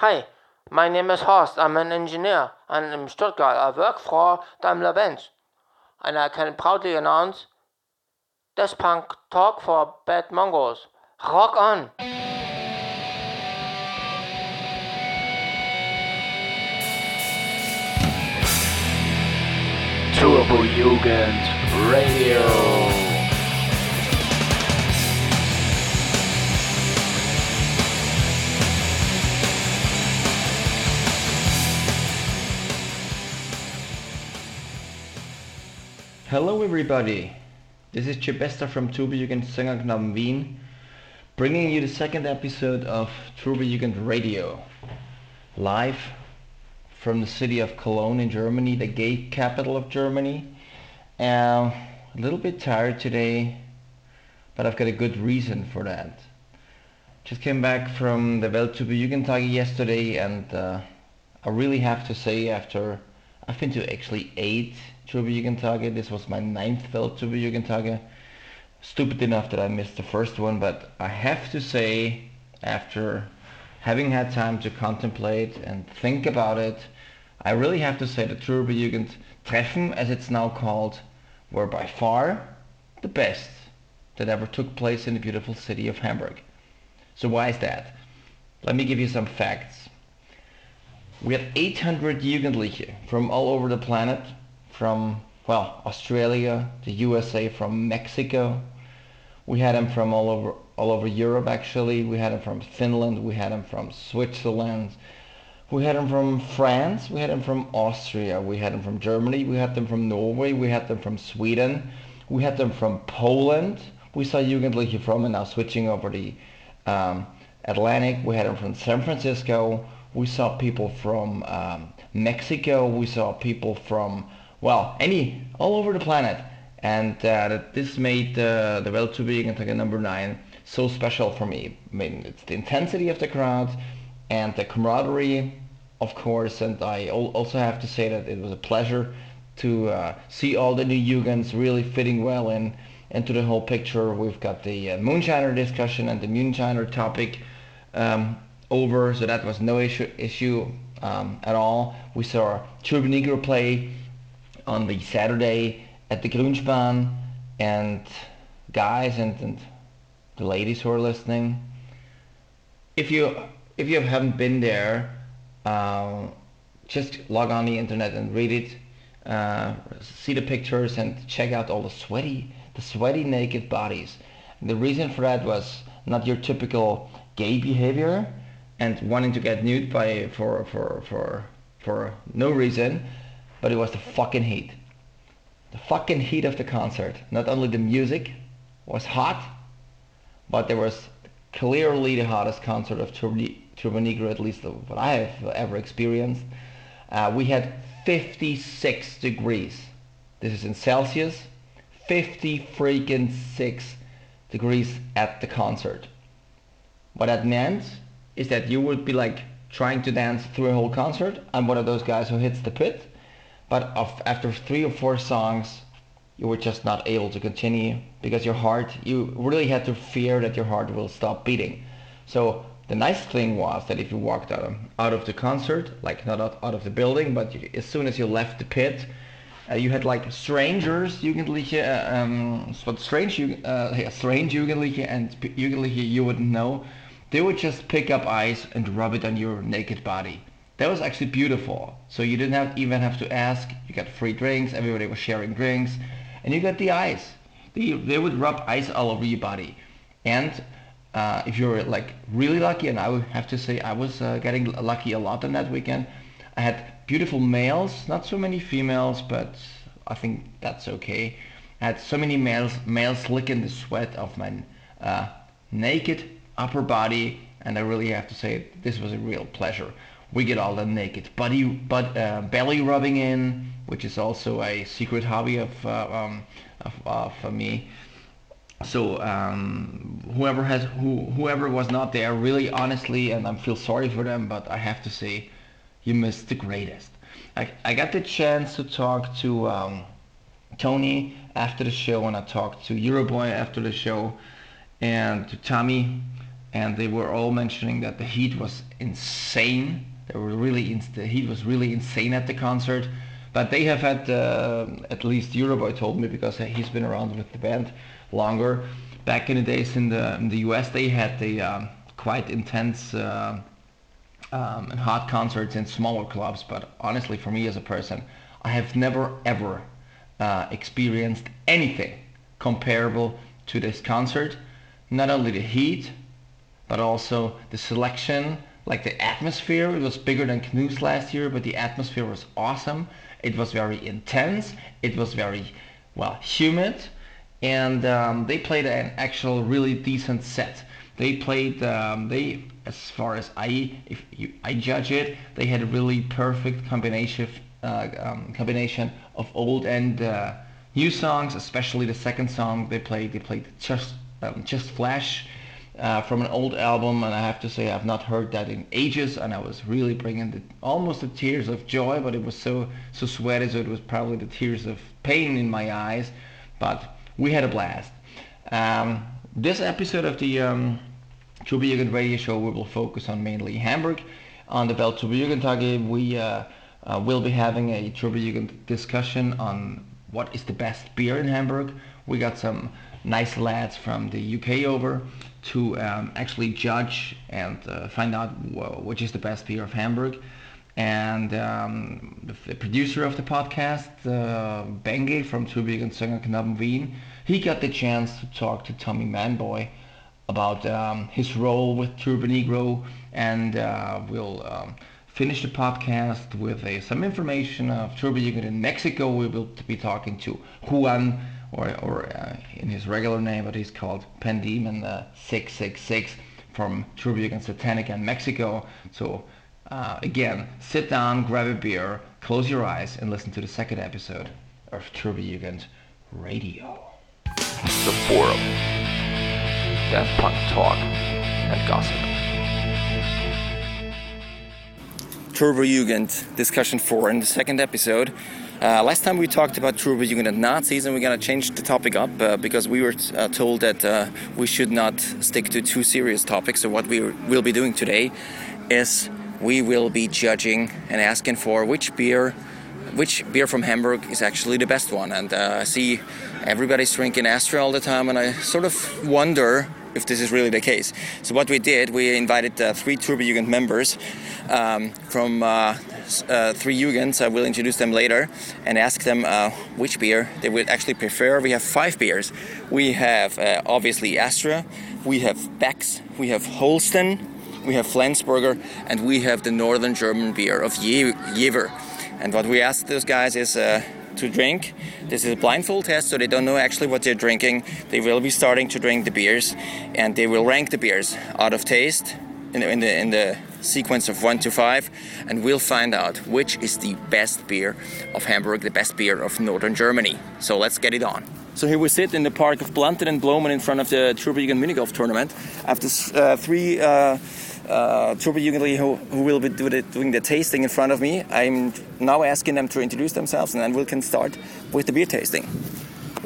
Hi, my name is Horst. I'm an engineer and in Stuttgart. I work for Daimler-Benz. And I can proudly announce this punk talk for bad Mongos. Rock on! Turbojugend Radio. Hello everybody, this is Jebesta from Tuberjugend Sängerknaben Wien, bringing you the second episode of Turbojugend Radio, live from the city of Cologne in Germany, the gay capital of Germany. A little bit tired today, but I've got a good reason for that. Just came back from the Welt Tuberjugend Tage yesterday, and I really have to say, after I've been to actually 8 Turbojugend Tage. This was my 9th Welt Tuberjugend Tage. Stupid enough that I missed the first one, but I have to say, after having had time to contemplate and think about it, I really have to say the Turbojugend Treffen, as it's now called, were by far the best that ever took place in the beautiful city of Hamburg. So why is that? Let me give you some facts. We had 800 Jugendliche from all over the planet, from, well, Australia, the USA, from Mexico. We had them from all over Europe, actually. We had them from Finland. We had them from Switzerland. We had them from France. We had them from Austria. We had them from Germany. We had them from Norway. We had them from Sweden. We had them from Poland. We saw Jugendliche from, and now switching over the Atlantic. We had them from San Francisco. We saw people from Mexico. We saw people from, well, all over the planet. And this made the Welt Tuberjugend Tage number 9 so special for me. I mean, it's the intensity of the crowd and the camaraderie, of course. And I also have to say that it was a pleasure to see all the new Jugends really fitting well into the whole picture. We've got the Moonshiner discussion and the Moonshiner topic over, so that was no issue at all. We saw Turbonegro play on the Saturday at the Grünspan, and guys and the ladies who are listening, if you haven't been there, just log on the internet and read it, see the pictures and check out all the sweaty naked bodies. And the reason for that was not your typical gay behavior and wanting to get nude for no reason, but it was the fucking heat of the concert. Not only the music was hot, but there was clearly the hottest concert of Turbonegro, at least what I have ever experienced. We had 56 degrees. This is in Celsius. 56 degrees at the concert. What that meant is that you would be like trying to dance through a whole concert. I'm one of those guys who hits the pit. But after 3 or 4 songs, you were just not able to continue because you really had to fear that your heart will stop beating. So the nice thing was that if you walked out of the concert, like not out of the building, but as soon as you left the pit, you had like strange Jugendliche and Jugendliche you wouldn't know. They would just pick up ice and rub it on your naked body. That was actually beautiful. So you didn't even have to ask. You got free drinks. Everybody was sharing drinks, and you got the ice. They would rub ice all over your body, and if you were like really lucky, and I would have to say I was getting lucky a lot on that weekend. I had beautiful males, not so many females, but I think that's okay. I had so many males licking the sweat of my naked upper body, and I really have to say this was a real pleasure. We get all the naked belly rubbing in, which is also a secret hobby of me. So whoever was not there, really honestly, and I feel sorry for them, but I have to say, you missed the greatest. I got the chance to talk to Tony after the show, and I talked to Euroboy after the show, and to Tommy and they were all mentioning that the heat was insane. The heat was really insane at the concert. But they have had, at least Euroboy told me, because he's been around with the band longer. Back in the days in the US, they had the quite intense and hot concerts in smaller clubs. But honestly, for me as a person, I have never ever experienced anything comparable to this concert. Not only the heat, but also the selection, like the atmosphere. It was bigger than Knut's last year, but the atmosphere was awesome. It was very intense, it was very, well, humid, and they played an actual really decent set. They played, as far as I judge it, they had a really perfect combination of old and new songs, especially the second song they played. They played Just Flash from an old album, and I have to say I've not heard that in ages, and I was really bringing almost the tears of joy, but it was so sweaty, so it was probably the tears of pain in my eyes, but we had a blast. This episode of the Tuberjugend radio show, we will focus on mainly Hamburg. On the Welt Tuberjugend Tage, we will be having a Tuberjugend discussion on what is the best beer in Hamburg. We got some nice lads from the UK over to actually judge and find out which is the best beer of Hamburg. And the producer of the podcast, Bengi from Turbojugend Sängerknaben Wien, he got the chance to talk to Tommy Manboy about his role with Turbonegro, and we'll finish the podcast with some information of Turbojugend in Mexico. We will be talking to Juan, or in his regular name, but he's called Pandemon 666 from Turbojugend Satanica in Mexico. So again, sit down, grab a beer, close your eyes, and listen to the second episode of Turbojugend Radio. The Forum, death punk talk and gossip. Turbojugend discussion 4 in the second episode. Last time we talked about Turbojugend and Nazis, and we're gonna change the topic up because we were told that we should not stick to too serious topics. So what we will be doing today is we will be judging and asking for which beer from Hamburg is actually the best one. And I see everybody's drinking Astra all the time, and I sort of wonder if this is really the case. So what we did, we invited 3 Turbojugend members from 3 Jugends. I will introduce them later and ask them which beer they would actually prefer. We have 5 beers. We have obviously Astra, we have Beck's, we have Holsten, we have Flensburger, and we have the northern German beer of Jever. And what we asked those guys is to drink. This is a blindfold test, so they don't know actually what they're drinking. They will be starting to drink the beers, and they will rank the beers out of taste in the sequence of 1 to 5, and we'll find out which is the best beer of Hamburg, the best beer of northern Germany. So let's get it on. So here we sit in the park of Planten un Blomen in front of the Turbojugend Minigolf tournament. After 3 Turbojugend who will be doing the tasting in front of me, I'm now asking them to introduce themselves, and then we can start with the beer tasting.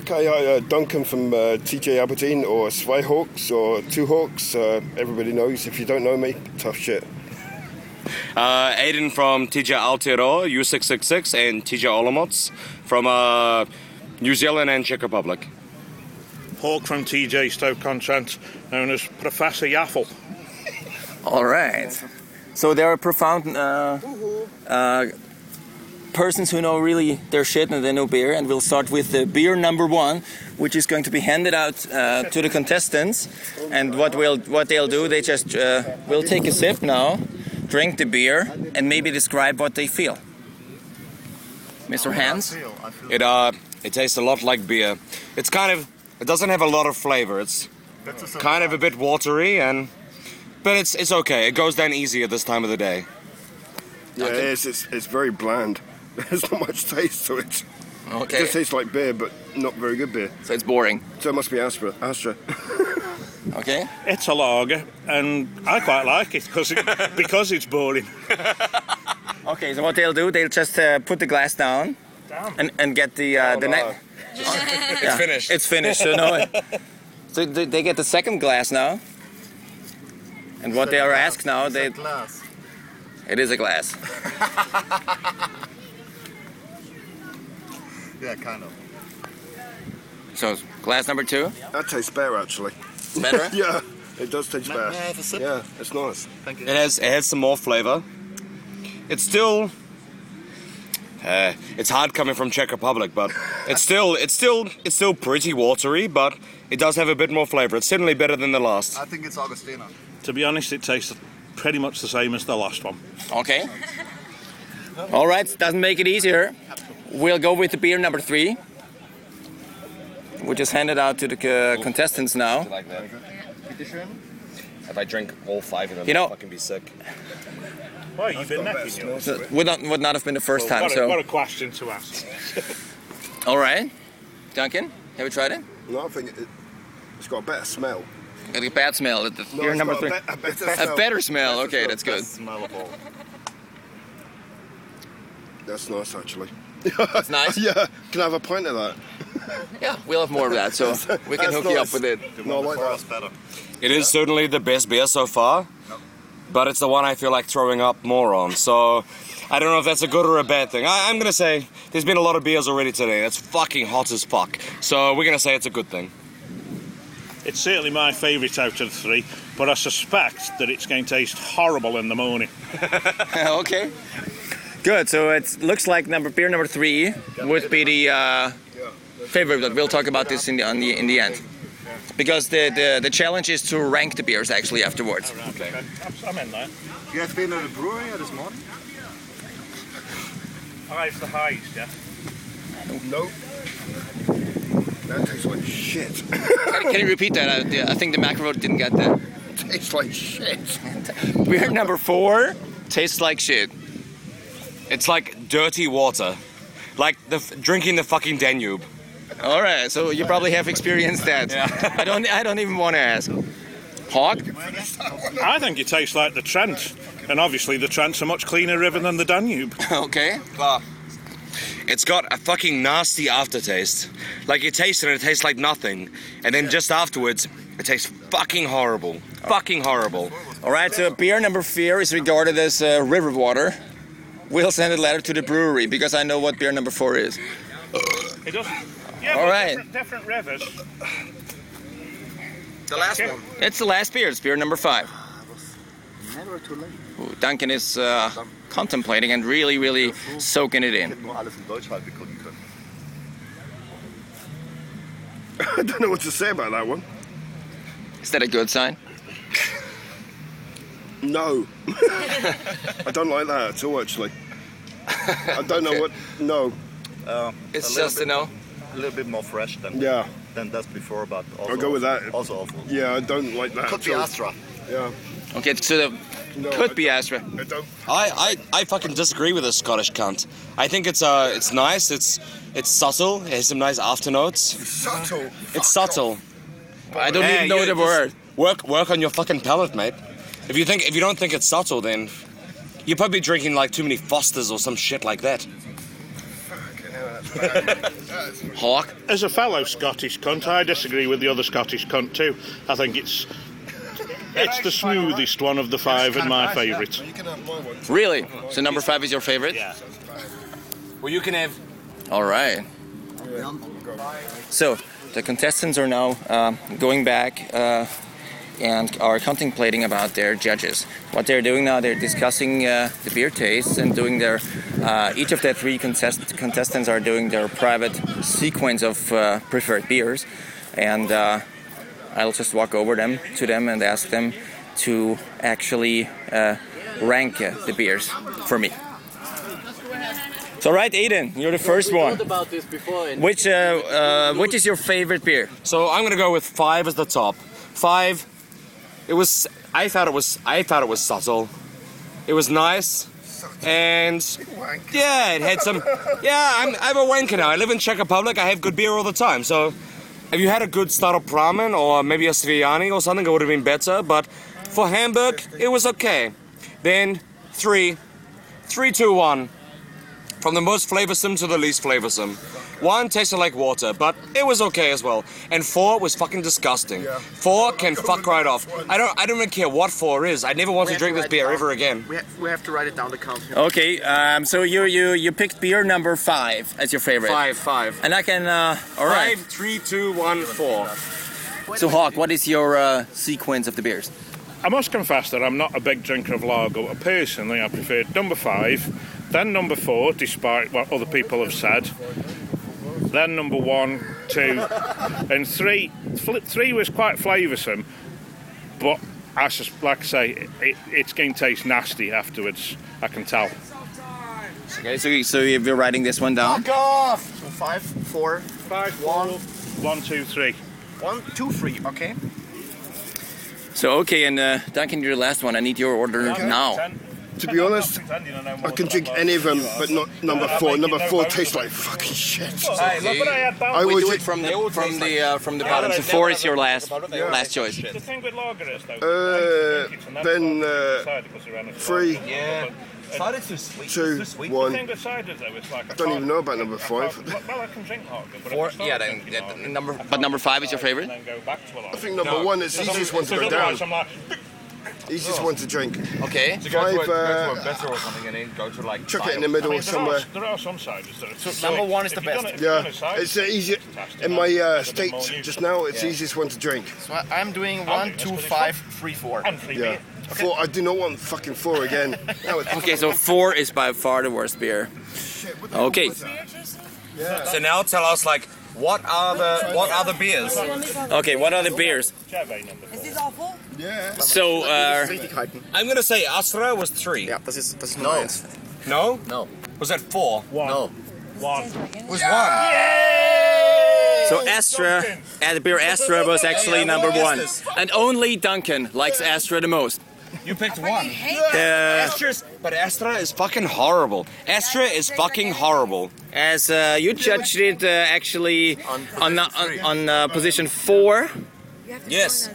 Okay, hi, Duncan from TJ Aberdeen, or Swihawks, or Two Hawks. Everybody knows. If you don't know me, tough shit. Aiden from TJ Altiero, U666, and TJ Olomouc from New Zealand and Czech Republic. Hawk from TJ Stout-Content, known as Professor Yaffle. All right. So there are profound persons who know really their shit and they know beer, and we'll start with the beer number 1, which is going to be handed out to the contestants. And what they'll do, they just will take a sip now, drink the beer, and maybe describe what they feel. Mr. Hans? It tastes a lot like beer. It's it doesn't have a lot of flavor. It's kind of a bit watery, but it's okay. It goes down easier this time of the day. Yeah, okay. It's very bland. There's not much taste to it. Okay. It just tastes like beer, but not very good beer. So it's boring. So it must be Astra. Okay. It's a lager, and I quite like it because it's boring. Okay, so what they'll do, they'll just put the glass down. And get the next. Yeah. It's finished. So they get the second glass now, And what they are asked now, they... It's a glass. It is a glass. Yeah, kind of. So, glass number two? That tastes better, actually. Better? Yeah, it does taste better. May I have a sip? Yeah, it's nice. Thank you. It has some more flavor. It's still... it's hard coming from Czech Republic, but it's still pretty watery, but it does have a bit more flavor. It's certainly better than the last. I think it's Augustina. To be honest, it tastes pretty much the same as the last one. Okay. All right, doesn't make it easier. We'll go with the beer number three. We just hand it out to the contestants now. If I drink all five of them, I'll fucking be sick. Why have you been necking so would not have been the first time, so... What a question to ask. All right. Duncan, have you tried it? No, I think it's got a better smell. It's a bad smell. You're number three. A better smell. Okay, that's good. Smellable. That's nice, actually. That's nice? Yeah. Can I have a pint of that? Yeah, we'll have more of that, so we can hook you up with it. No, like that. Better. It is certainly the best beer so far. But it's the one I feel like throwing up more on, so I don't know if that's a good or a bad thing. I'm gonna say there's been a lot of beers already today. That's fucking hot as fuck. So we're gonna say it's a good thing. It's certainly my favourite out of the three, but I suspect that it's going to taste horrible in the morning. Okay. Good. So it looks like beer number three would be the favourite, but we'll talk about this in the end. Because the challenge is to rank the beers actually afterwards. Okay. I'm in there. You have been at the brewery this morning? I have the highs, yeah. Nope. That tastes like shit. Can you repeat that? I think the microphone didn't get that. Tastes like shit. Beer number four tastes like shit. It's like dirty water. Like drinking the fucking Danube. All right, so you probably have experienced that. Yeah. I don't even want to ask. Hog? I think it tastes like the Trent, and obviously the Trent's a much cleaner river than the Danube. Okay. It's got a fucking nasty aftertaste. Like you taste it, and it tastes like nothing, and then just afterwards, it tastes fucking horrible. Fucking horrible. All right, so beer number 4 is regarded as river water. We'll send a letter to the brewery because I know what beer number 4 is. It doesn't. Yeah, all right. Different rivers. The last one. It's the last beer. It's beer number 5. Never too late. Ooh, Duncan is contemplating and really, really soaking it in. I don't know what to say about that one. Is that a good sign? No. I don't like that at all, actually. I don't know what... No. It's just a no. A little bit more fresh than that's before, but also I'll go with that. Also awful. Yeah, I don't like that. Could be Astra. Yeah. Okay, so could be Astra. I fucking disagree with this Scottish cunt. I think it's nice. It's subtle. It has some nice afternotes. Subtle. It's subtle. I don't even know the word. Work on your fucking palate, mate. If you don't think it's subtle, then you're probably drinking like too many Fosters or some shit like that. Hawk. As a fellow Scottish cunt, I disagree with the other Scottish cunt too. I think it's the smoothest one of the 5 and my favourite. Really? So number 5 is your favourite? Yeah. Well, you can have. All right. So the contestants are now going back and are contemplating about their judges. What they're doing now, they're discussing the beer tastes and doing their... each of the 3 contestants are doing their private sequence of preferred beers. And I'll just walk over to them and ask them to actually rank the beers for me. So, right, Aiden, you're the first one. We talked about this before. Which is your favorite beer? So I'm going to go with 5 as the top. 5... I thought it was subtle. It was nice, and it had some. Yeah, I'm a wanker now. I live in Czech Republic. I have good beer all the time. So, if you had a good Starop Ramen or maybe a Sviani or something, it would have been better. But for Hamburg, it was okay. Then 3, 3, 2, 1, from the most flavoursome to the least flavoursome. One tasted like water, but it was okay as well. And four was fucking disgusting. Yeah. Four can fuck right off. I don't even care what four is. I never want to drink this beer ever again. We have to write it down to count. Here. Okay, so you picked beer number 5 as your favorite. Five. And I can all right. 5, 3, 2, 1, 4. So Hawk, what is your sequence of the beers? I must confess that I'm not a big drinker of lager. Personally, I preferred number 5, then number 4, despite what other people have said. Then number 1, 2, and 3. 3 was quite flavoursome, but like I say, it's going to taste nasty afterwards. I can tell. Okay, so you're writing this one down. Fuck off! 5, 4, 1, 2, 3. 1, 2, 3. Okay. So okay, and Duncan, your last one. I need your order now. To be honest, I can drink any of them, but not number 4. Number 4 tastes like fucking shit. I would do it from the bottom. So 4 is your last choice. Then 3. 2, 1. I don't even know about number 5. Well, I can drink lager, but 4, yeah, then number 5 is your favorite? I think number 1 is the easiest one to go down. Easiest one to drink. Okay. 5, chuck it in the middle somewhere. There are some ciders that are number 1 is the best. It's the easiest. In my state just now, it's the easiest one to drink. So I'm doing 1, 2, 5, 3, 4. And 3 beer. 4, I do not want fucking 4 again. Okay, so 4 is by far the worst beer. Shit, what the okay. Was that? Yeah. So now tell us, like, what are the beers? Okay, what are the beers? Is this awful? Yeah. So, I'm gonna say Astra was 3. Yeah, that's no. No? No. Was that 4? 1. No. 1. Was 1. Yeah! So Astra, the beer Astra was actually number 1. And only Duncan likes Astra the most. You picked 1. But Astra is fucking horrible. Astra is fucking horrible. As you judged it actually on position 4. Yes.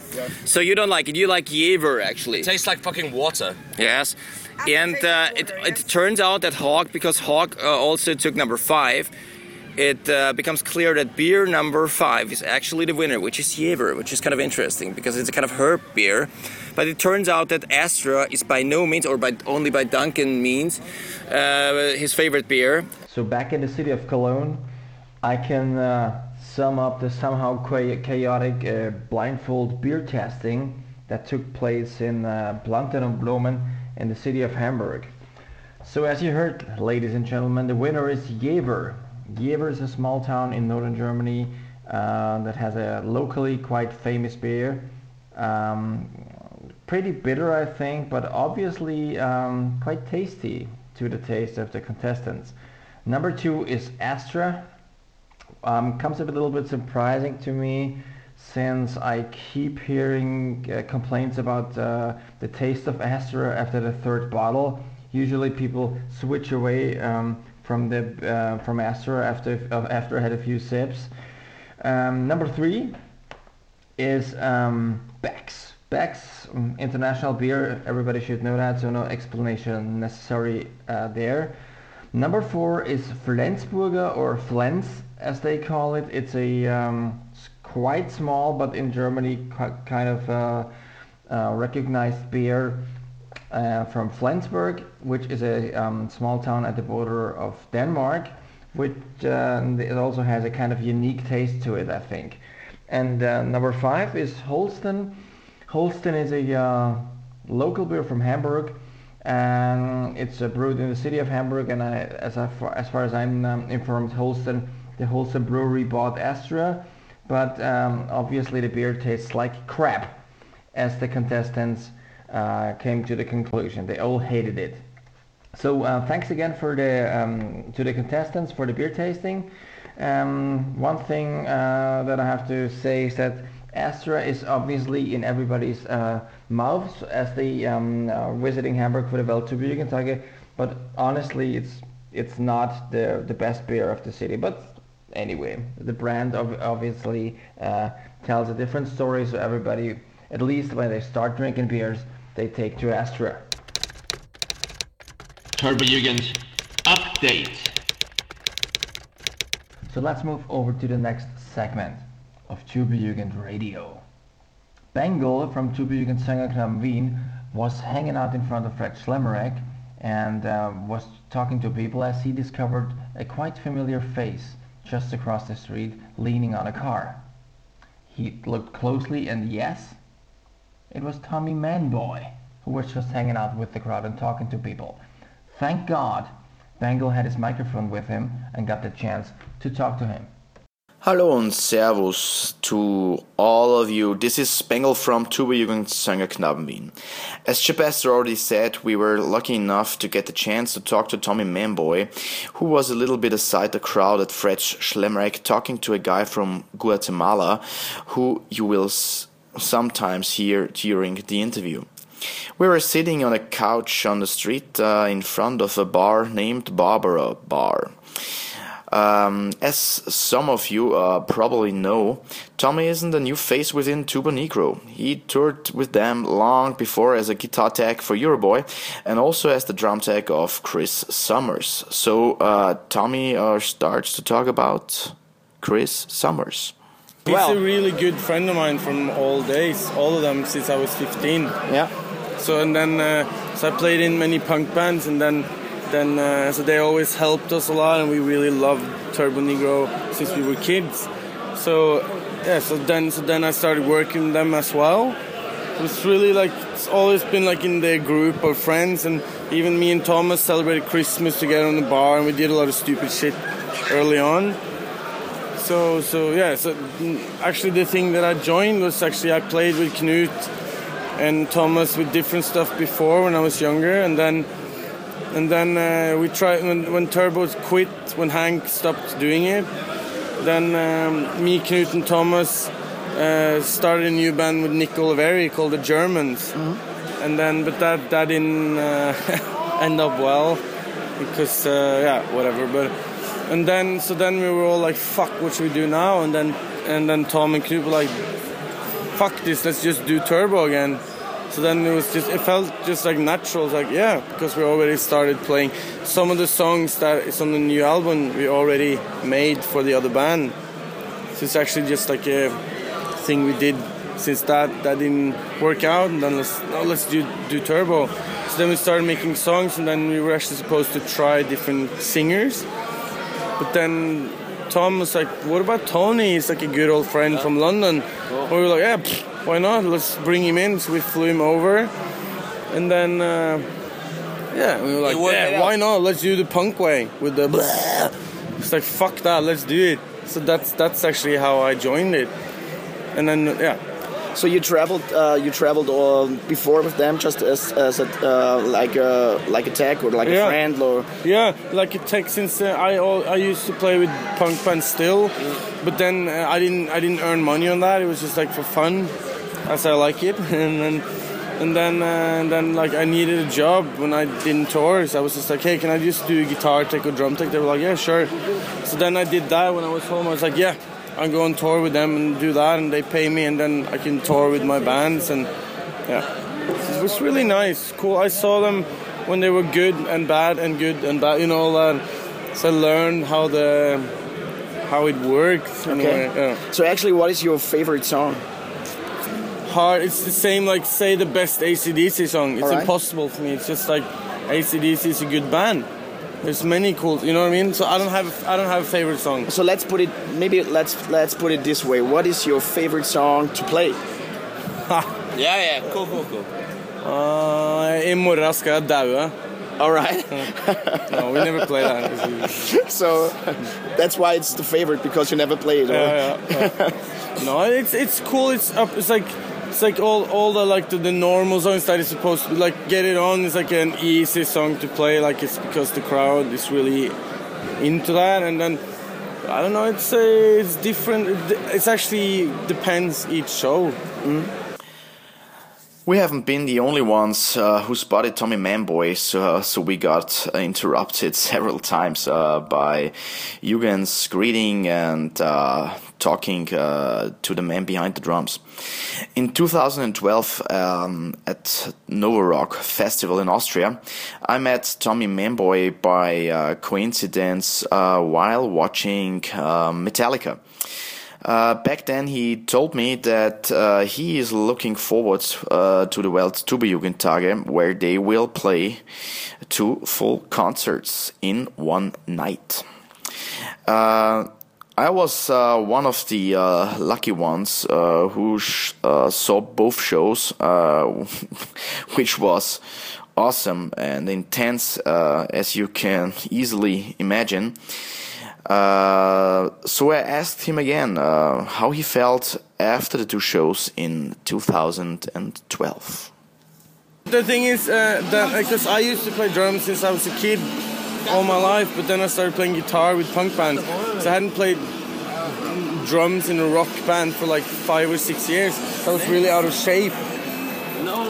So you don't like it. You like Jever actually. It tastes like fucking water. Yes. And it turns out that Hawk, because Hawk also took number 5, it becomes clear that beer number 5 is actually the winner, which is Jever, which is kind of interesting because it's a kind of herb beer. But it turns out that Astra is by no means, or only by Duncan means, his favorite beer. So back in the city of Cologne, I can sum up the somehow chaotic blindfold beer tasting that took place in Planten un Blomen in the city of Hamburg. So as you heard, ladies and gentlemen, the winner is Jever. Jever is a small town in northern Germany that has a locally quite famous beer. Pretty bitter, I think, but obviously quite tasty to the taste of the contestants. Number 2 is Astra. Comes up a little bit surprising to me, since I keep hearing complaints about the taste of Astra after the 3rd bottle. Usually people switch away from Astra after I had a few sips. Number 3 is Beck's. Beck's, international beer, everybody should know that, so no explanation necessary there. Number 4 is Flensburger, or Flens as they call it. It's a quite small, but in Germany kind of recognized beer from Flensburg, which is a small town at the border of Denmark, which it also has a kind of unique taste to it, I think. And number 5 is Holsten. Holsten is a local beer from Hamburg, and it's brewed in the city of Hamburg, and as far as I'm informed, the Holsten brewery bought Astra, but obviously the beer tastes like crap, as the contestants came to the conclusion. They all hated it. So thanks again to the contestants for the beer tasting. One thing that I have to say is that Astra is obviously in everybody's mouths as they are visiting Hamburg for the Welt Tuberjugend Tage, but honestly it's not the best beer of the city. But anyway, the brand obviously tells a different story, so everybody, at least when they start drinking beers, they take to Astra. Turbojugend update. So let's move over to the next segment of Tuberjugend Radio. Bengel from Tuberjugend Sängerknaben Wien was hanging out in front of Fred Schlemmerek and was talking to people as he discovered a quite familiar face just across the street leaning on a car. He looked closely and yes, it was Tommy Manboy, who was just hanging out with the crowd and talking to people. Thank God Bengel had his microphone with him and got the chance to talk to him. Hello and servus to all of you. This is Bengel from Tuberjugend Sängerknaben Wien. As Jebesta already said, we were lucky enough to get the chance to talk to Tommy Manboy, who was a little bit aside the crowd at Fred Schlemmerek, talking to a guy from Guatemala, who you will sometimes hear during the interview. We were sitting on a couch on the street in front of a bar named Barbara Bar. As some of you probably know, Tommy isn't a new face within Turbonegro. He toured with them long before as a guitar tech for Euroboy and also as the drum tech of Chris Summers. So Tommy starts to talk about Chris Summers. He's a really good friend of mine from all of them since I was 15. Yeah. So I played in many punk bands and then they always helped us a lot, and we really loved Turbonegro since we were kids. So then I started working with them as well. It's always been like in their group of friends, and even me and Thomas celebrated Christmas together on the bar, and we did a lot of stupid shit early on. So actually the thing that I joined was I played with Knut and Thomas with different stuff before when I was younger, and then we tried when Turbo quit, when Hank stopped doing it. Then me, Knut, and Thomas started a new band with Nick Oliveri called the Germans, mm-hmm. but that didn't end up well because whatever. But then we were all like, "Fuck, what should we do now?" And then Tom and Knut were like, "Fuck this, let's just do Turbo again." So then it felt natural, because we already started playing some of the songs that is on the new album we already made for the other band. So it's actually just like a thing we did since that didn't work out, and then let's do Turbo. So then we started making songs, and then we were actually supposed to try different singers. But then Tom was like, "What about Tony? He's like a good old friend from London." Cool. And we were like, "Why not? Let's bring him in." So we flew him over, and then we were like, "Why not? Let's do the punk way with the blah." It's like, "Fuck that, let's do it." So that's actually how I joined it, and then yeah. So you traveled before with them just as a tech or like a friend or like a tech since I used to play with punk bands still, but then I didn't earn money on that. It was just for fun, as I like it, and then I needed a job when I didn't tour, so I was just like, "Hey, can I just do guitar tech or drum tech?" They were like, "Yeah, sure." So then I did that when I was home. I was like, "Yeah, I go on tour with them and do that, and they pay me, and then I can tour with my bands." And it was really nice, cool. I saw them when they were good and bad, all that. So I learned how it works. Okay. Yeah. So actually, what is your favorite song? Hard. It's the same, the best AC/DC song. It's impossible for me. It's just AC/DC is a good band. There's many cool, you know what I mean? So I don't have a favorite song. So let's put it this way. What is your favorite song to play? Cool. I morgon ska jag dö. All right. No, we never play that. So that's why it's the favorite, because you never play it. No, it's cool. It's up. It's all the normal songs that is supposed to get it on. It's an easy song to play. It's because the crowd is really into that. And then I don't know. It's different. It actually depends each show. Mm-hmm. We haven't been the only ones who spotted Tommy Manboy, so we got interrupted several times by Jugend's greeting and talking to the man behind the drums. In 2012, at Nova Rock Festival in Austria, I met Tommy Manboy by coincidence while watching Metallica. Back then he told me that he is looking forward to the Welt Tuberjugend Tage, where they will play 2 full concerts in one night. I was one of the lucky ones who saw both shows, which was awesome and intense, as you can easily imagine. So I asked him again how he felt after the 2 shows in 2012. The thing is that because I used to play drums since I was a kid all my life, but then I started playing guitar with punk bands. So I hadn't played drums in a rock band for like 5 or 6 years. So I was really out of shape.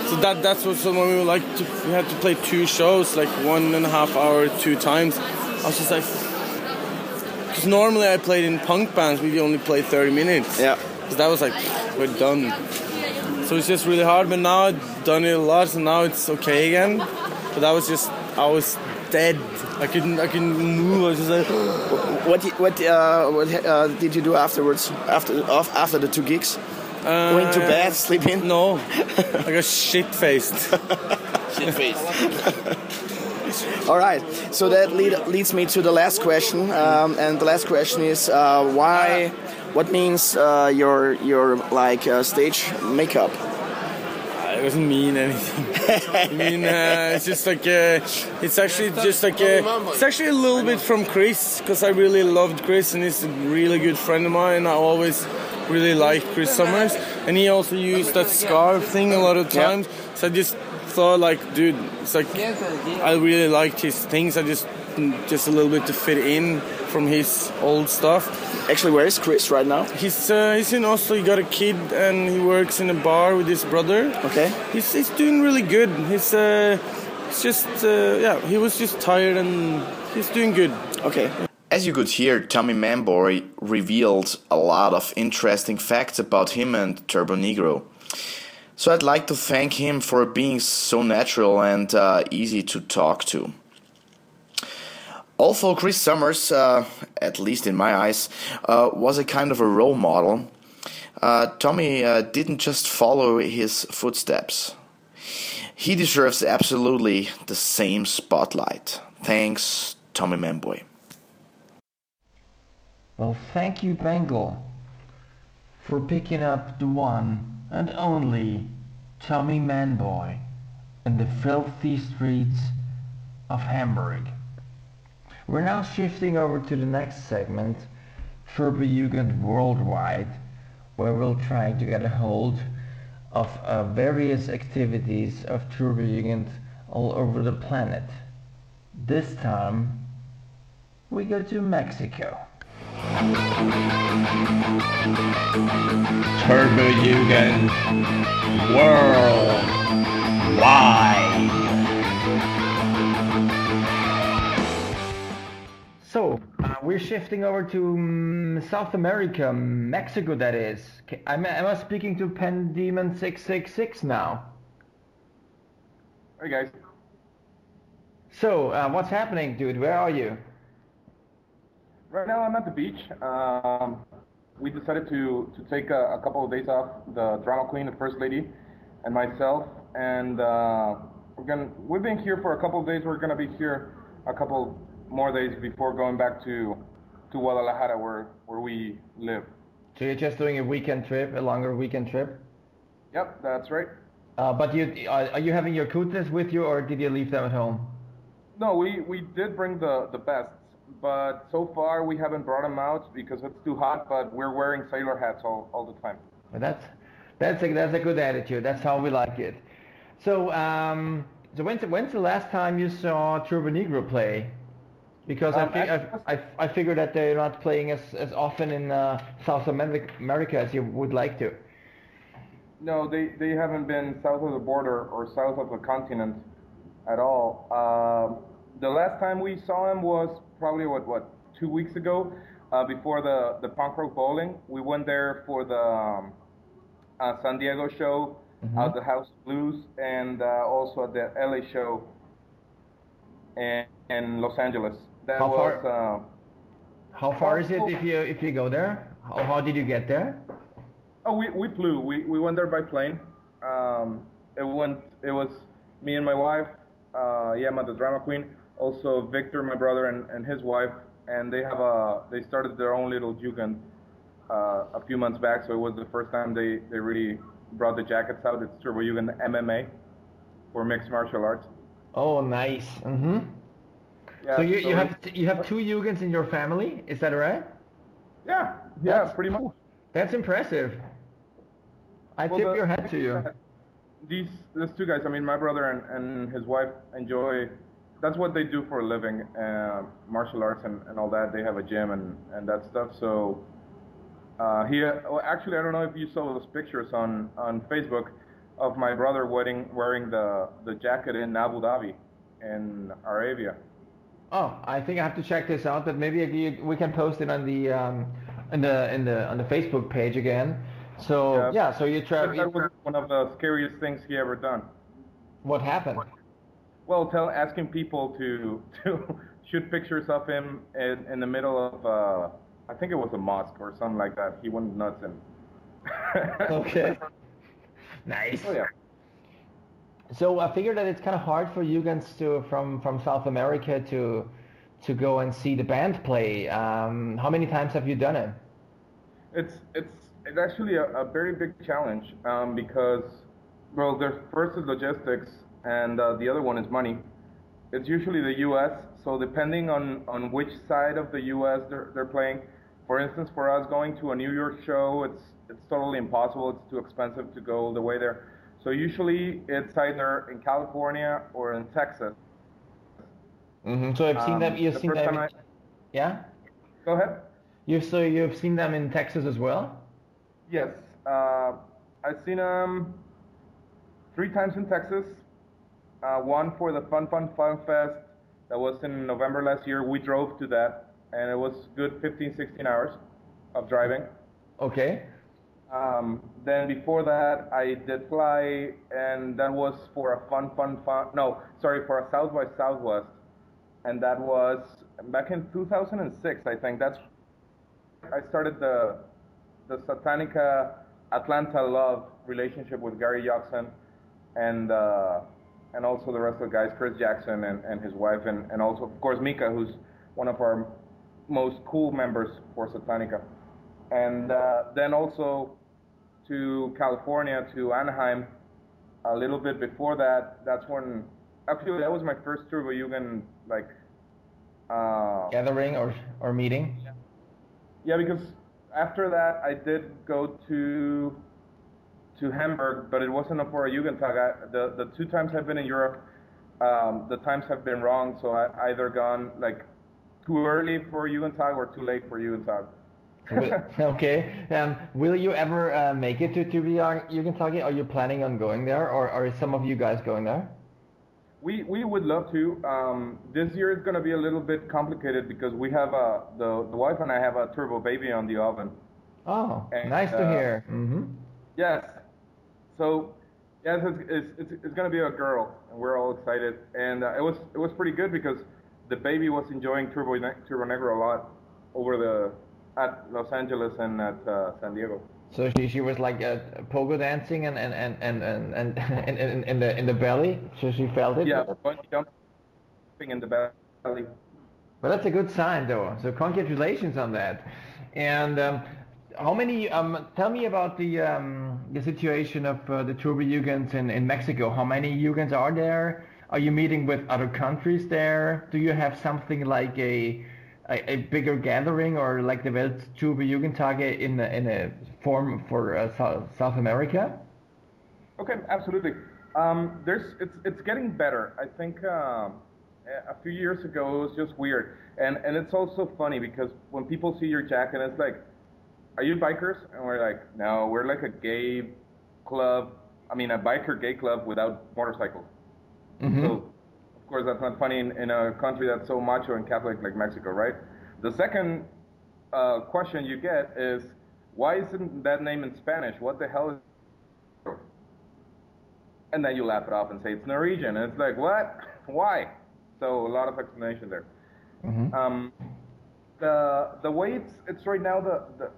So that's what some of we were like. We had to play 2 shows, like 1.5 hour 2 times. I was just like. Because normally I played in punk bands, we only played 30 minutes. Yeah. Because that was like, we're done. So it's just really hard, but now I've done it a lot, so now it's okay again. But that was just, I was dead. I couldn't move, I was just like... What did you do afterwards, after the 2 gigs? Going to bed, sleeping? No. I got shit-faced. All right, so that leads me to the last question, and the last question is why? What means your like stage makeup? It doesn't mean anything. I mean, it's just like it's actually just like it's actually a little bit from Chris, because I really loved Chris and he's a really good friend of mine. I always really liked Chris Summers, and he also used that scarf thing a lot of times. Yeah. So I just. Thought like, dude, it's like I really liked his things. I just a little bit to fit in from his old stuff. Actually, where is Chris right now? He's in Oslo. He got a kid and he works in a bar with his brother. Okay. He's doing really good. He's just yeah. He was just tired and he's doing good. Okay. As you could hear, Tommy Manboy revealed a lot of interesting facts about him and Turbonegro. So I'd like to thank him for being so natural and easy to talk to. Also, Chris Summers, at least in my eyes, was a kind of a role model. Tommy didn't just follow his footsteps. He deserves absolutely the same spotlight. Thanks, Tommy Manboy. Well, thank you, Bengel, for picking up the one and only Tommy Manboy in the filthy streets of Hamburg. We're now shifting over to the next segment, Turbojugend Worldwide, where we'll try to get a hold of various activities of Turbojugend all over the planet. This time, we go to Mexico. Turbojugend Worldwide. So we're shifting over to South America, Mexico, that is. Am I speaking to Pandemon 666 now? Hey guys. So what's happening, dude? Where are you? Right now I'm at the beach. We decided to take a couple of days off, the drama queen, the first lady, and myself, and we've been here for a couple of days. We're going to be here a couple more days before going back to Guadalajara where we live. So you're just doing a longer weekend trip? Yep, that's right. But are you having your cutes with you, or did you leave them at home? No, we did bring the best. But so far we haven't brought them out because it's too hot, but we're wearing sailor hats all the time. Well, that's a good attitude. That's how we like it. So so when's the last time you saw Turbonegro play? Because I figured that they're not playing as often in South America as you would like to. No, they haven't been south of the border or south of the continent at all. The last time we saw him was probably, 2 weeks ago, before the punk rock bowling. We went there for the San Diego show, at the House Blues, and also at the LA show in Los Angeles. That How far is it if you go there? How did you get there? Oh, we flew. We went there by plane. It was me and my wife, Yema, the drama queen, also Victor, my brother, and his wife, and they have they started their own little jugend a few months back, so it was the first time they really brought the jackets out. It's Turbojugend MMA, for mixed martial arts. Oh, nice. Mm-hmm. Yeah, so you have two Jugens in your family, is that right? Yeah, pretty much. That's impressive. I tip your hat to you. These two guys, I mean, my brother and his wife enjoy, that's what they do for a living, martial arts and all that. They have a gym and that stuff. So actually, I don't know if you saw those pictures on Facebook of my brother wearing the jacket in Abu Dhabi, in Arabia. Oh, I think I have to check this out, but maybe we can post it on the on the Facebook page again. So so you travel. That was one of the scariest things he ever done. What happened? Well, asking people to shoot pictures of him in the middle of I think it was a mosque or something like that. He went nuts and. Okay. Nice. Oh, yeah. So I figured that it's kind of hard for Jugends from South America to go and see the band play. How many times have you done it? It's actually a very big challenge because, well, there's first is logistics and the other one is money. It's usually the U.S., so depending on which side of the U.S. they're playing. For instance, for us going to a New York show, it's totally impossible. It's too expensive to go all the way there. So usually it's either in California or in Texas. Mm-hmm. So I've seen them. You've seen them. Yeah. Go ahead. You've seen them in Texas as well. Yes, I've seen them 3 times in Texas. One for the Fun Fun Fun Fest that was in November last year. We drove to that, and it was good 15, 16 hours of driving. Okay. Then before that, I did fly, and that was for a for a South by Southwest, and that was back in 2006, I think. That's I started the Satanica Atlanta love relationship with Gary Jackson and also the rest of the guys, Chris Jackson and his wife, and also, of course, Mika, who's one of our most cool members for Satanica. And then also to California, to Anaheim, a little bit before that. That's when, actually, that was my first Turbojugend, like... gathering or meeting? Yeah, because... After that, I did go to Hamburg, but it wasn't for a Jugendtag. The 2 times I've been in Europe, the times have been wrong, so I either gone like too early for Jugendtag or too late for Jugendtag. Okay. Will you ever make it to Jugendtag? Are you planning on going there, or are some of you guys going there? We would love to. This year is going to be a little bit complicated because we have the wife and I have a turbo baby on the oven. Oh, and, nice to hear. Mm-hmm. Yes. So, yes, it's going to be a girl, and we're all excited. And it was pretty good because the baby was enjoying Turbonegro a lot at Los Angeles and at San Diego. So she was like pogo dancing and in the belly. So she felt it. Yeah, bungee jumping in the belly. Well, that's a good sign, though. So congratulations on that. And how many? Tell me about the situation of the Turbojugends in Mexico. How many Jugends are there? Are you meeting with other countries there? Do you have something like a bigger gathering, or like the Welt Tuberjugend Tage in a form for South America? Okay, absolutely. It's getting better. I think a few years ago it was just weird, and it's also funny because when people see your jacket, it's like, "Are you bikers?" And we're like, "No, we're like a gay club. I mean, a biker gay club without motorcycles." Mm-hmm. So, of course, that's not funny in a country that's so macho and Catholic like Mexico, right? The second question you get is, why isn't that name in Spanish? What the hell is it? And then you laugh it off and say it's Norwegian. And it's like, what? Why? So a lot of explanation there. Mm-hmm. The way it's right now,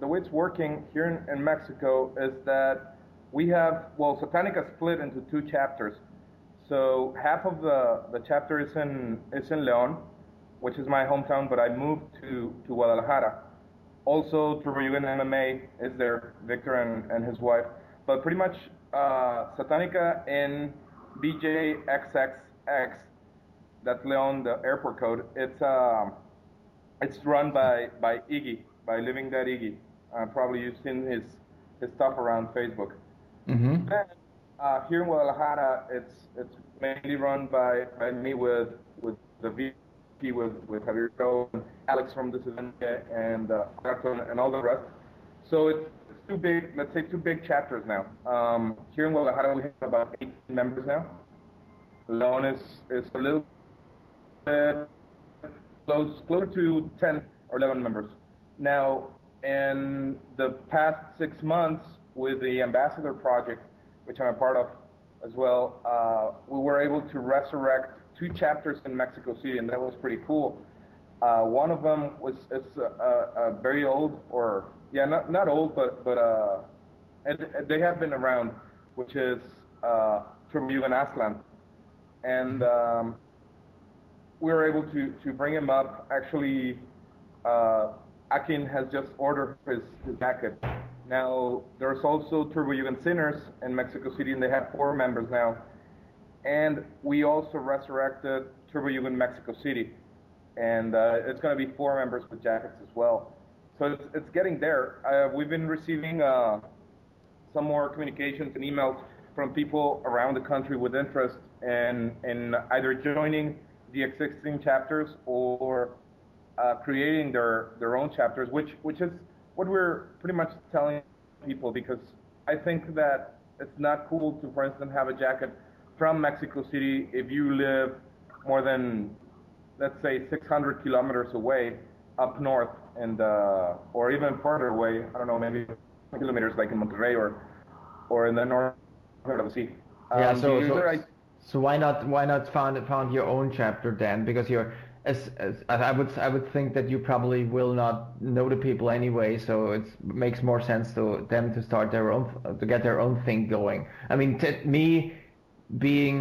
the way it's working here in Mexico is that we have, well, Satanica split into two chapters. So half of the chapter is in León, which is my hometown, but I moved to Guadalajara. Also, Turbojugend MMA is there, Victor and his wife. But pretty much Satanica in BJXXX, that's León, the airport code, it's run by Iggy, by Living Dead Iggy. Probably you've seen his stuff around Facebook. Mm-hmm. Then here in Guadalajara, it's mainly run by me with the VP, with Javier Cho, Alex from this event, and and all the rest. So it's two big chapters now. Here in Guadalajara, we have about 18 members now. León is a little bit closer to 10 or 11 members. Now, in the past 6 months, with the Ambassador Project, which I'm a part of as well, we were able to resurrect two chapters in Mexico City, and that was pretty cool. One of them was a very old, or yeah, not old, but and they have been around, which is Truber Aslan, and we were able to bring him up. Actually, Akin has just ordered his jacket. Now, there's also Turbojugend Sinners in Mexico City, and they have 4 members now. And we also resurrected Turbojugend Mexico City. And it's going to be 4 members with jackets as well. So it's getting there. We've been receiving some more communications and emails from people around the country with interest in either joining the existing chapters or creating their own chapters, which is what we're pretty much telling people, because I think that it's not cool to, for instance, have a jacket from Mexico City if you live more than, let's say, 600 kilometers away up north, and or even further away, I don't know, maybe kilometers, like in Monterrey or in the north of the sea. Yeah, so why not found your own chapter then? Because you're As I would think that you probably will not know the people anyway, so it makes more sense to them to start get their own thing going. I mean, me being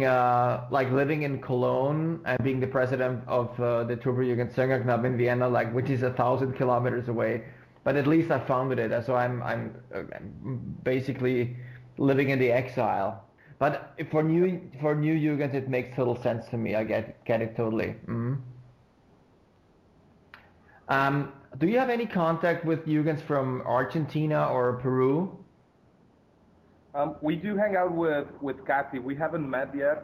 like living in Cologne and being the president of the Tuberjugend Sängerknaben in Vienna, like, which is 1,000 kilometers away, but at least I founded it, so I'm basically living in the exile. But for new Jugend, it makes total sense to me. I get it totally. Mm-hmm. Do you have any contact with Jugends from Argentina or Peru? We do hang out with Kathy. We haven't met yet.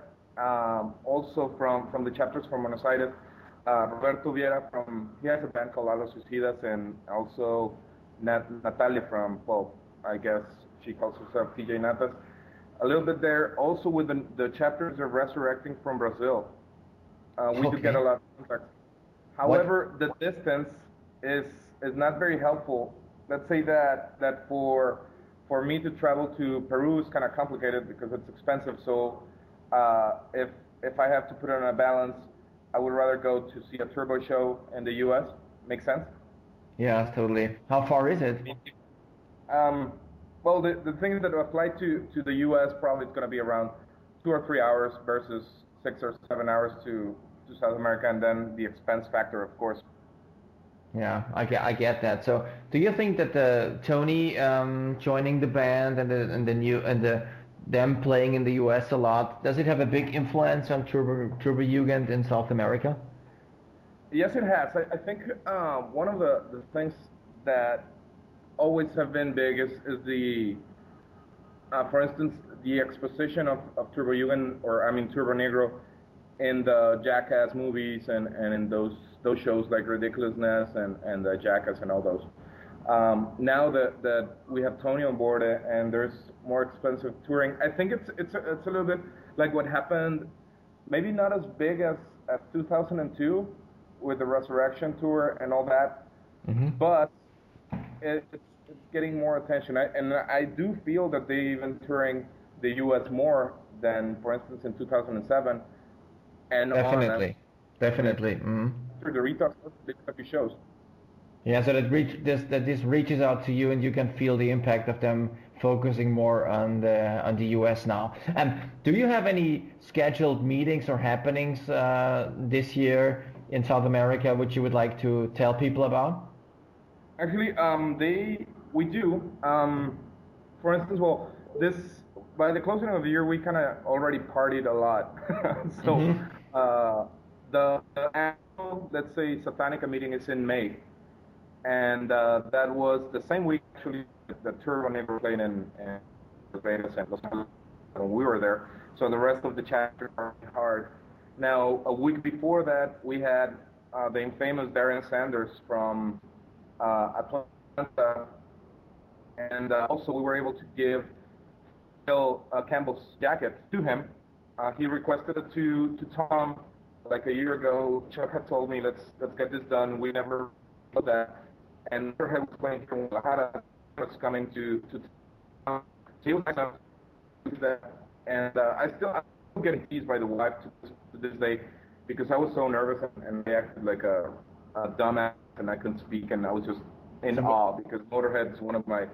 Also from the chapters from Buenos Aires, Roberto Viera he has a band called A Los Suicidas, and also Natalia from, well, I guess she calls herself TJ Natas. A little bit there. Also with the chapters are resurrecting from Brazil. We do get a lot of contacts. However, the distance is not very helpful. Let's say that for me to travel to Peru is kind of complicated because it's expensive. So if I have to put it on a balance, I would rather go to see a Turbo show in the U.S. Makes sense? Yeah, totally. How far is it? Well, the thing that applied to the U.S. probably is going to be around 2 or 3 hours versus 6 or 7 hours to South America, and then the expense factor, of course. Yeah, I get that. So, do you think that the Tony joining the band and them playing in the U.S. a lot, does it have a big influence on Turbojugend in South America? Yes, it has. I think one of the things that always have been big is the, for instance, the exposition of Turbojugend, Turbonegro, in the Jackass movies and in those shows like Ridiculousness and the Jackass and all those. Now that we have Tony on board and there's more expensive touring, I think it's a little bit like what happened, maybe not as big as 2002 with the Resurrection Tour and all that, mm-hmm. but it's getting more attention. I do feel that they even touring the U.S. more than, for instance, in 2007. And definitely. Through the retail shows. Yeah, so that this reaches out to you, and you can feel the impact of them focusing more on the U.S. now. Do you have any scheduled meetings or happenings this year in South America which you would like to tell people about? Actually, we do. For instance, by the closing of the year, we kind of already partied a lot. So the annual, let's say, Satanica meeting is in May. And that was the same week, actually, the Turbonegro played in Los Angeles. We were there. So the rest of the chapter are hard. Now, a week before that, we had the infamous Darren Sanders from Atlanta. And also, we were able to give Bill Campbell's jacket to him. He requested it to Tom like a year ago. Chuck had told me, let's get this done. We never did that. And Motorhead was playing here in Guadalajara. Was coming to Tom. He was that. And I'm getting teased by the wife to this day because I was so nervous and I acted like a dumbass and I couldn't speak and I was just in awe because Motorhead is one of my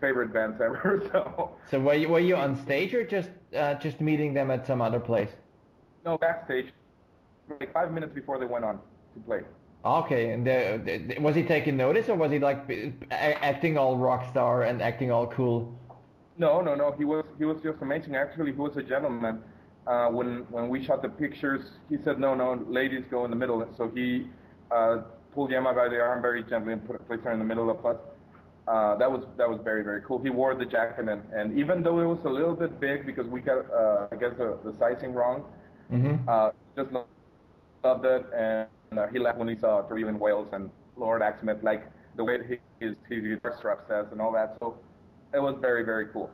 favorite bands ever. So were you on stage or just meeting them at some other place? No, backstage, like 5 minutes before they went on to play. Okay, and was he taking notice or was he like acting all rock star and acting all cool? No. He was just amazing. Actually, he was a gentleman. When we shot the pictures, he said, "No, ladies go in the middle." So he pulled Yema by the arm very gently and placed her in the middle of us. That was very, very cool. He wore the jacket, and even though it was a little bit big because we got the sizing wrong, just loved it, and he laughed when he saw Turbojugend Wales and Lord Axmith, like the way his guitar strap says and all that. So it was very, very cool.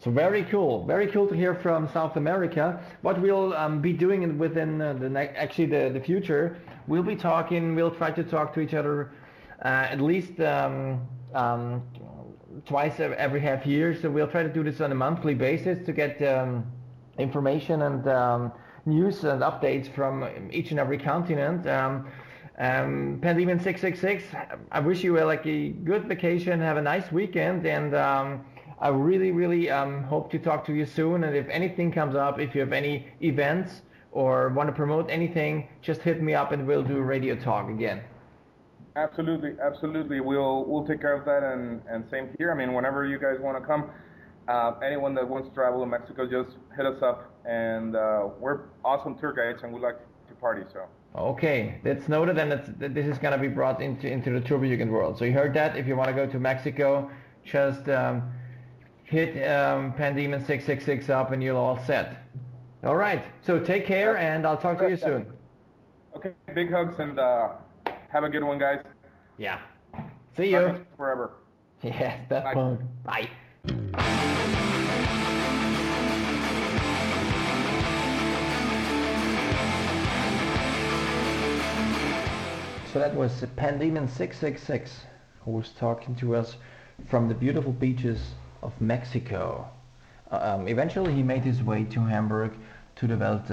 So very cool to hear from South America. What we'll be doing within the future, we'll try to talk to each other at least. Twice every half year, so we'll try to do this on a monthly basis to get information and news and updates from each and every continent. Pandemon 666, I wish you a good vacation, have a nice weekend, and I really, really hope to talk to you soon. And if anything comes up, if you have any events or want to promote anything, just hit me up and we'll do radio talk again. Absolutely. We'll take care of that, and same here. I mean, whenever you guys want to come, anyone that wants to travel in Mexico, just hit us up, and we're awesome tour guides, and we like to party, so. Okay, that's noted, and this is going to be brought into the Turbojugend world. So you heard that. If you want to go to Mexico, just hit Pandemon 666 up, and you're all set. All right, so take care, and I'll talk to you soon. Okay, big hugs, and... have a good one, guys. Yeah. See you. Forever. Yes, that's fun. Bye. So that was Pandemon 666, who was talking to us from the beautiful beaches of Mexico. Eventually, he made his way to Hamburg to the Welt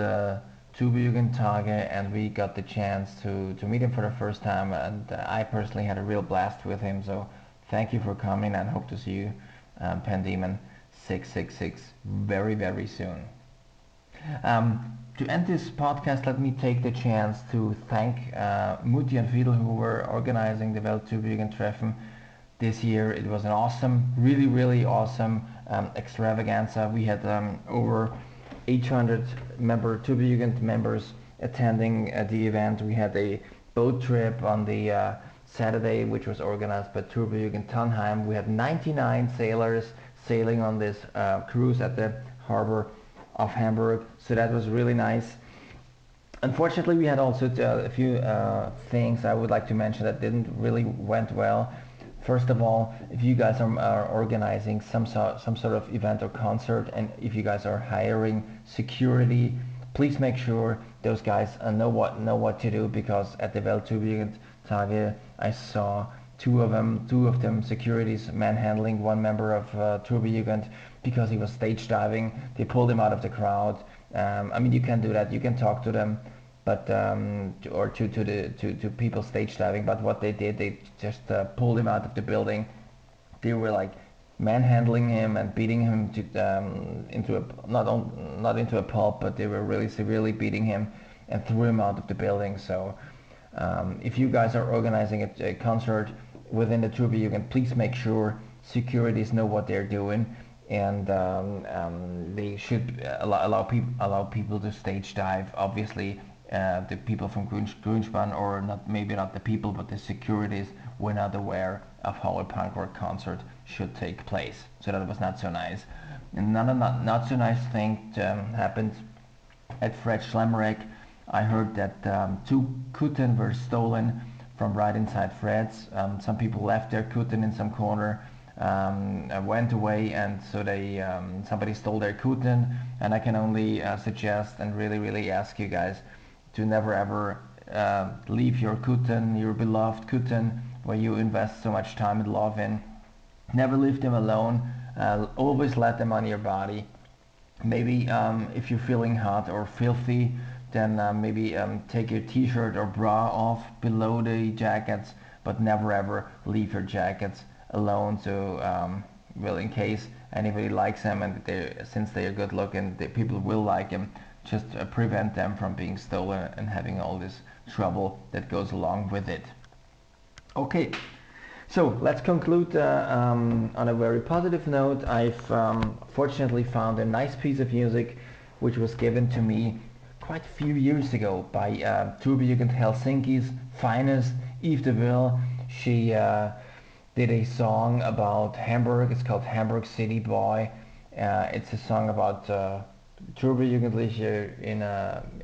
Tuberjugend Tage, and we got the chance to meet him for the first time, and I personally had a real blast with him, so thank you for coming and hope to see you, Pandemon 666, very, very soon. To end this podcast, let me take the chance to thank Mutti and Friedel, who were organizing the Welt Tuberjugend Treffen this year. It was an awesome, really, really awesome extravaganza. We had over 800 Tuberjugend members attending the event. We had a boat trip on the Saturday, which was organized by Turbojugend Tannheim. We had 99 sailors sailing on this cruise at the harbor of Hamburg, so that was really nice. Unfortunately, we had also a few things I would like to mention that didn't really went well. First of all, if you guys are organizing some sort of event or concert, and if you guys are hiring security, please make sure those guys know what to do, because at the Welt Tuberjugend Tage I saw two of them securities manhandling one member of Turbojugend because he was stage diving. They pulled him out of the crowd. I mean, you can do that, you can talk to them, but to people stage diving. But what they did, they just pulled him out of the building. They were like manhandling him and beating him to, into a not into a pulp, but they were really severely beating him and threw him out of the building. So if you guys are organizing a concert within the Turbojugend, please make sure securities know what they're doing, and they should allow people to stage dive. Obviously, the people from Grünspan, or maybe not the people, but the securities were not aware of how a punk rock concert should take place. So that was not so nice. Another not so nice thing happened at Fred Schlemmerich. I heard that two Kutten were stolen from right inside Fred's. Some people left their Kutten in some corner, went away, and so they somebody stole their Kutten. And I can only suggest and really ask you guys to never ever leave your Kutten, your beloved Kutten, where you invest so much time and love in. Never leave them alone. Always let them on your body. Maybe if you're feeling hot or filthy, then maybe take your t-shirt or bra off below the jackets, but never ever leave your jackets alone. So well, in case anybody likes them, and since they are good looking, the people will like them. Just prevent them from being stolen and having all this trouble that goes along with it. Okay, so let's conclude on a very positive note. I've fortunately found a nice piece of music which was given to me quite a few years ago by Turbojugend Helsinki's finest Yves Deville. She did a song about Hamburg. It's called Hamburg City Boy. It's a song about Turbojugend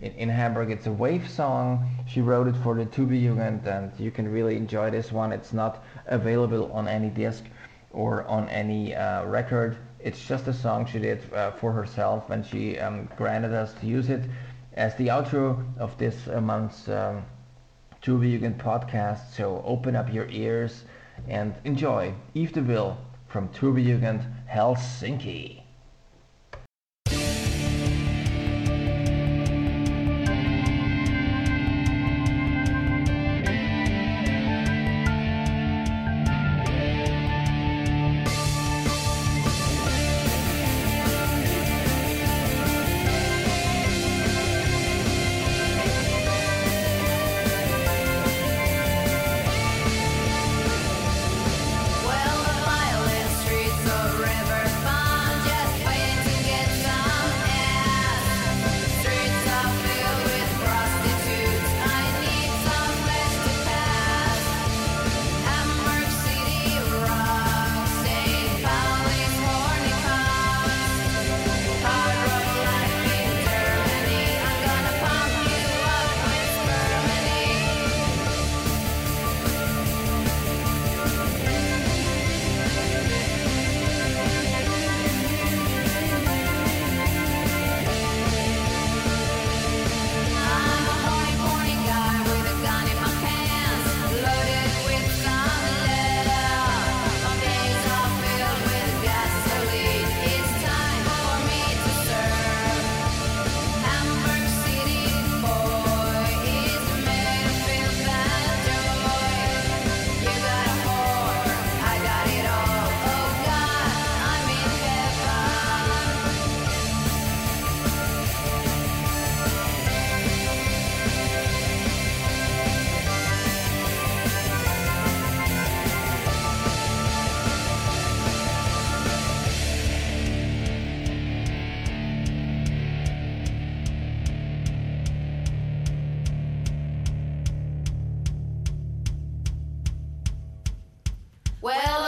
in Hamburg. It's a wave song. She wrote it for the Turbojugend, and you can really enjoy this one. It's not available on any disc or on any record. It's just a song she did for herself, and she granted us to use it as the outro of this month's Turbojugend podcast. So open up your ears and enjoy Yves Deville from Turbojugend Helsinki. Well